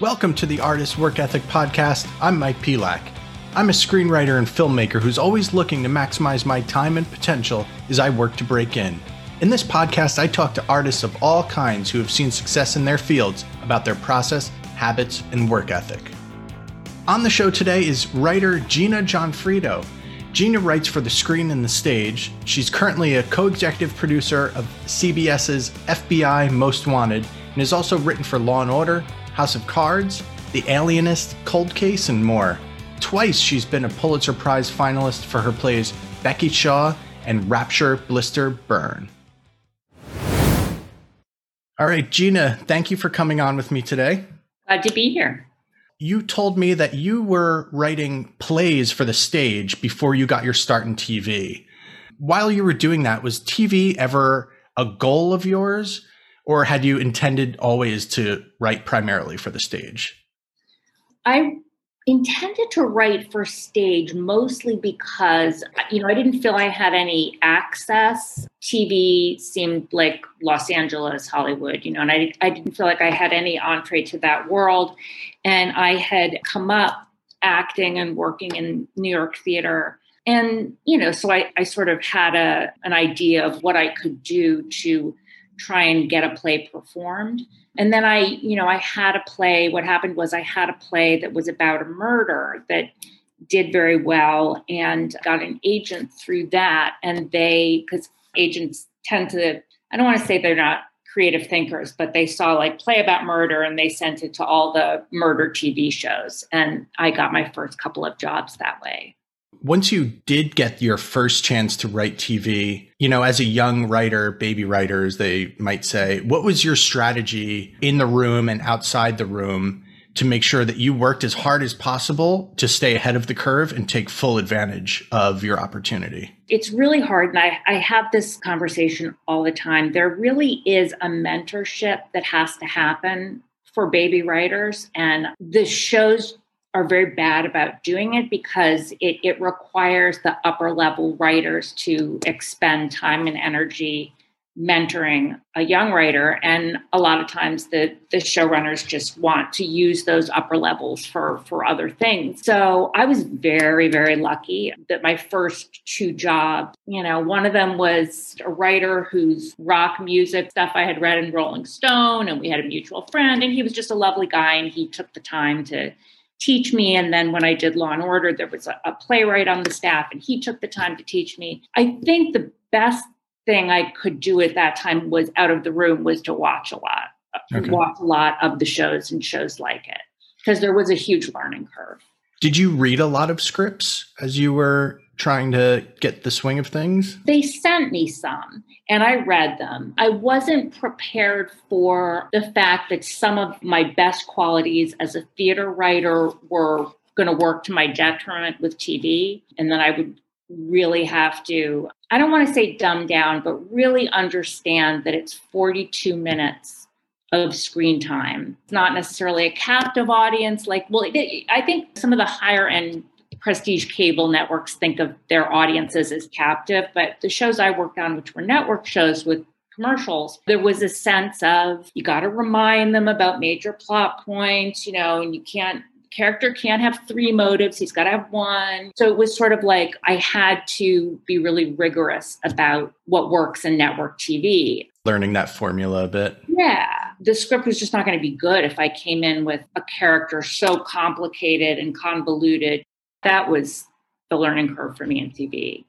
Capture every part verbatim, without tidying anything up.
Welcome to the Artist Work Ethic Podcast. I'm Mike Pilak. I'm a screenwriter and filmmaker who's always looking to maximize my time and potential as I work to break in. In this podcast, I talk to artists of all kinds who have seen success in their fields about their process, habits, and work ethic. On the show today is writer Gina Gionfriddo. Gina writes for the screen and the stage. She's currently a co-executive producer of C B S's F B I: Most Wanted and has also written for Law and Order, House of Cards, The Alienist, Cold Case, and more. Twice she's been a Pulitzer Prize finalist for her plays Becky Shaw and Rapture Blister Burn. All right, Gina, thank you for coming on with me today. Glad to be here. You told me that you were writing plays for the stage before you got your start in T V. While you were doing that, was T V ever a goal of yours? Or had you intended always to write primarily for the stage? I intended to write for stage mostly because, you know, I didn't feel I had any access. T V seemed like Los Angeles, Hollywood, you know, and I, I didn't feel like I had any entree to that world. And I had come up acting and working in New York theater. And, you know, so I, I sort of had a an idea of what I could do to try and get a play performed. And then I, you know, I had a play. What happened was I had a play that was about a murder that did very well and got an agent through that. And they, because agents tend to, I don't want to say they're not creative thinkers, but they saw like play about murder and they sent it to all the murder T V shows. And I got my first couple of jobs that way. Once you did get your first chance to write T V, you know, as a young writer, baby writer, as they might say, what was your strategy in the room and outside the room to make sure that you worked as hard as possible to stay ahead of the curve and take full advantage of your opportunity? It's really hard. And I, I have this conversation all the time. There really is a mentorship that has to happen for baby writers. And the shows are very bad about doing it because it, it requires the upper level writers to expend time and energy mentoring a young writer. And a lot of times the, the showrunners just want to use those upper levels for, for other things. So I was very, very lucky that my first two jobs, you know, one of them was a writer whose rock music stuff I had read in Rolling Stone, and we had a mutual friend, and he was just a lovely guy, and he took the time to teach me. And then when I did Law and Order, there was a, a playwright on the staff and he took the time to teach me. I think the best thing I could do at that time was out of the room was to watch a lot, okay. watch a lot of the shows and shows like it, because there was a huge learning curve. Did you read a lot of scripts as you were trying to get the swing of things? They sent me some and I read them. I wasn't prepared for the fact that some of my best qualities as a theater writer were going to work to my detriment with T V. And then I would really have to, I don't want to say dumb down, but really understand that it's forty-two minutes of screen time. It's not necessarily a captive audience. Like, well, I think some of the higher end prestige cable networks think of their audiences as captive, but the shows I worked on, which were network shows with commercials, there was a sense of you got to remind them about major plot points, you know, and you can't, character can't have three motives. He's got to have one. So it was sort of like I had to be really rigorous about what works in network T V. Learning that formula a bit. Yeah. The script was just not going to be good if I came in with a character so complicated and convoluted. That was the learning curve for me in T V.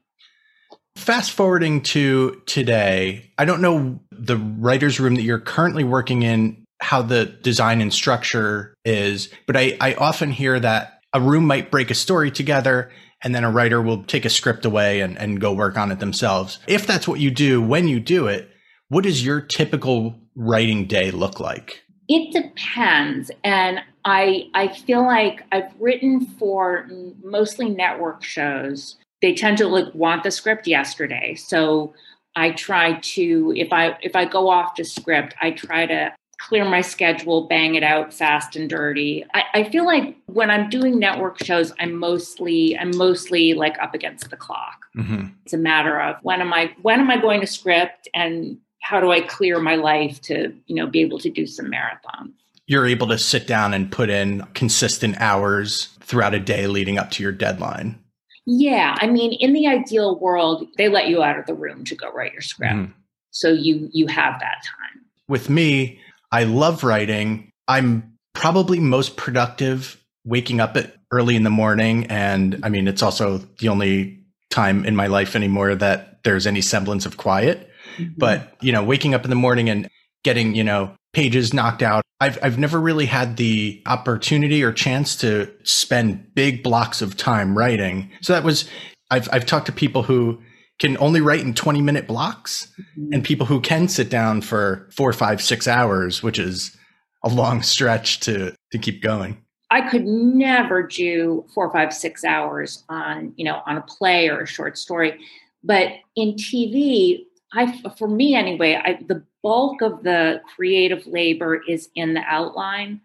Fast forwarding to today, I don't know the writer's room that you're currently working in, how the design and structure is, but I, I often hear that a room might break a story together and then a writer will take a script away and, and go work on it themselves. If that's what you do, when you do it, what does your typical writing day look like? It depends. And I I feel like I've written for mostly network shows. They tend to like want the script yesterday. So I try to, if I if I go off the script, I try to clear my schedule, bang it out fast and dirty. I, I feel like when I'm doing network shows, I'm mostly I'm mostly like up against the clock. Mm-hmm. It's a matter of when am I when am I going to script and how do I clear my life to, you know, be able to do some marathons. You're able to sit down and put in consistent hours throughout a day leading up to your deadline. Yeah. I mean, in the ideal world, they let you out of the room to go write your script. Mm-hmm. So you you have that time. With me, I love writing. I'm probably most productive waking up at early in the morning. And I mean, it's also the only time in my life anymore that there's any semblance of quiet. Mm-hmm. But, you know, waking up in the morning and getting, you know, pages knocked out. I've I've never really had the opportunity or chance to spend big blocks of time writing. So that was, I've I've talked to people who can only write in twenty minute blocks mm-hmm. and people who can sit down for four, five, six hours, which is a long stretch to to keep going. I could never do four, five, six hours on, you know, on a play or a short story. But in T V, I, for me anyway, I, the bulk of the creative labor is in the outline.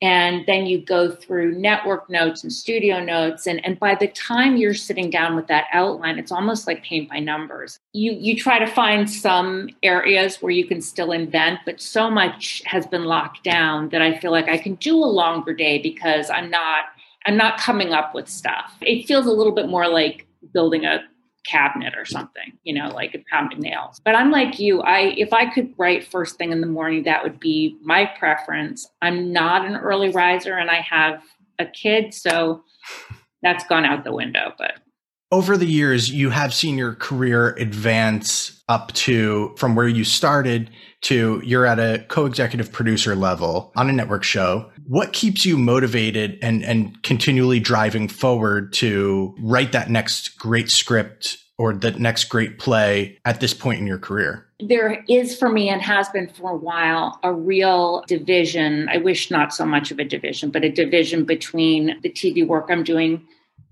And then you go through network notes and studio notes. And, and by the time you're sitting down with that outline, it's almost like paint by numbers. You, you try to find some areas where you can still invent, but so much has been locked down that I feel like I can do a longer day because I'm not, I'm not coming up with stuff. It feels a little bit more like building a cabinet or something, you know, like a pounding nails. But I'm like you, I if I could write first thing in the morning, that would be my preference. I'm not an early riser and I have a kid, so that's gone out the window. But over the years, you have seen your career advance up to from where you started to you're at a co-executive producer level on a network show. What keeps you motivated and, and continually driving forward to write that next great script or the next great play at this point in your career? There is for me and has been for a while a real division. I wish not so much of a division, but a division between the T V work I'm doing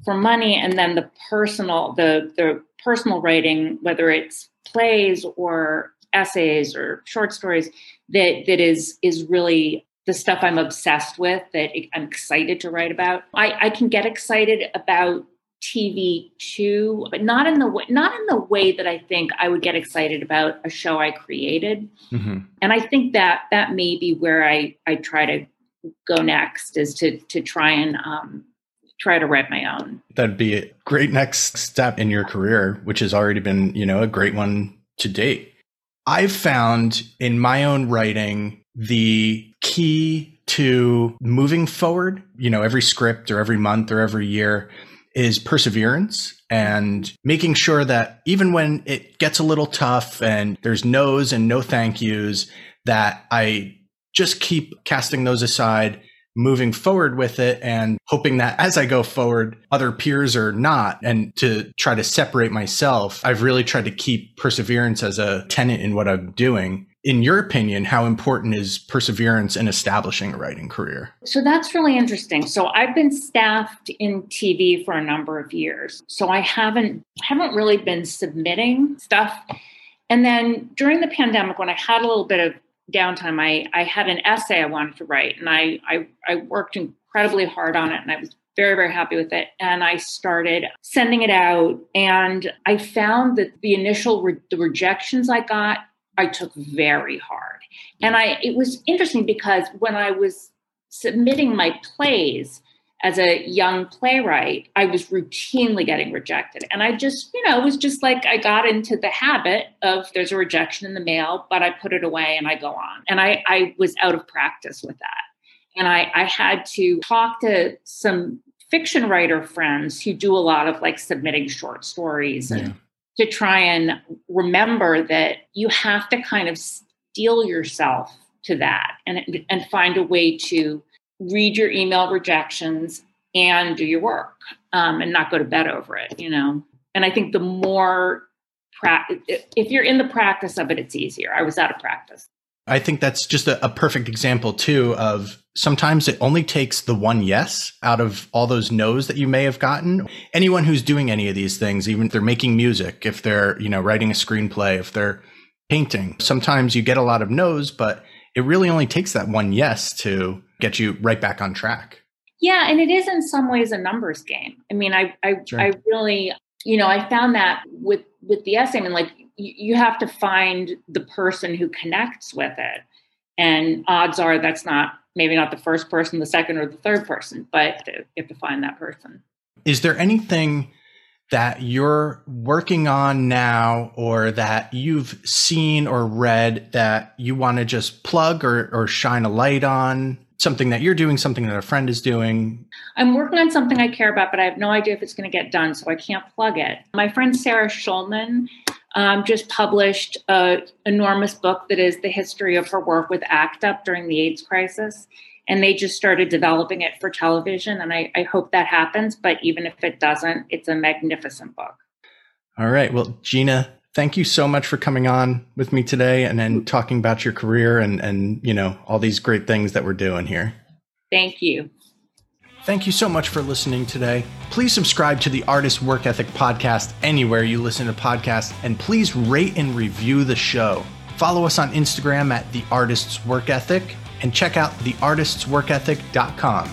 for money and then the personal, the, the personal writing, whether it's plays or essays or short stories, that that is is really the stuff I'm obsessed with, that I'm excited to write about. I, I can get excited about T V too, but not in the way, not in the way that I think I would get excited about a show I created. Mm-hmm. And I think that that may be where I I try to go next, is to to try and um, try to write my own. That'd be a great next step in your career, which has already been, you know, a great one to date. I've found in my own writing the key to moving forward, you know, every script or every month or every year, is perseverance and making sure that even when it gets a little tough and there's no's and no thank yous, that I just keep casting those aside, moving forward with it and hoping that as I go forward, other peers are not, and to try to separate myself. I've really tried to keep perseverance as a tenet in what I'm doing. In your opinion, how important is perseverance in establishing a writing career? So that's really interesting. So I've been staffed in T V for a number of years. So I haven't haven't really been submitting stuff. And then during the pandemic, when I had a little bit of downtime, I, I had an essay I wanted to write, and I, I, I worked incredibly hard on it, and I was very, very happy with it. And I started sending it out, and I found that the initial re- the rejections I got, I took very hard. And I it was interesting because when I was submitting my plays as a young playwright, I was routinely getting rejected. And I just, you know, it was just like I got into the habit of there's a rejection in the mail, but I put it away and I go on. And I, I was out of practice with that. And I, I had to talk to some fiction writer friends who do a lot of like submitting short stories and yeah. to try and remember that you have to kind of steel yourself to that and, and find a way to read your email rejections and do your work um, and not go to bed over it, you know? And I think the more, pra- if you're in the practice of it, it's easier. I was out of practice. I think that's just a, a perfect example too of sometimes it only takes the one yes out of all those no's that you may have gotten. Anyone who's doing any of these things, even if they're making music, if they're, you know, writing a screenplay, if they're painting, sometimes you get a lot of no's, but it really only takes that one yes to get you right back on track. Yeah. And it is in some ways a numbers game. I mean, I, I, sure. I really, you know, I found that with, with the essay, I mean, like, you have to find the person who connects with it. And odds are that's not, maybe not the first person, the second or the third person, but you have to find that person. Is there anything that you're working on now or that you've seen or read that you want to just plug or, or shine a light on? Something that you're doing, something that a friend is doing? I'm working on something I care about, but I have no idea if it's going to get done, so I can't plug it. My friend Sarah Schulman um, just published an enormous book that is the history of her work with ACT UP during the AIDS crisis, and they just started developing it for television, and I, I hope that happens, but even if it doesn't, it's a magnificent book. All right. Well, Gina, thank you so much for coming on with me today and then talking about your career and, and, you know, all these great things that we're doing here. Thank you. Thank you so much for listening today. Please subscribe to the Artist Work Ethic Podcast anywhere you listen to podcasts, and please rate and review the show. Follow us on Instagram at The Artist's Work Ethic and check out the artists work ethic dot com.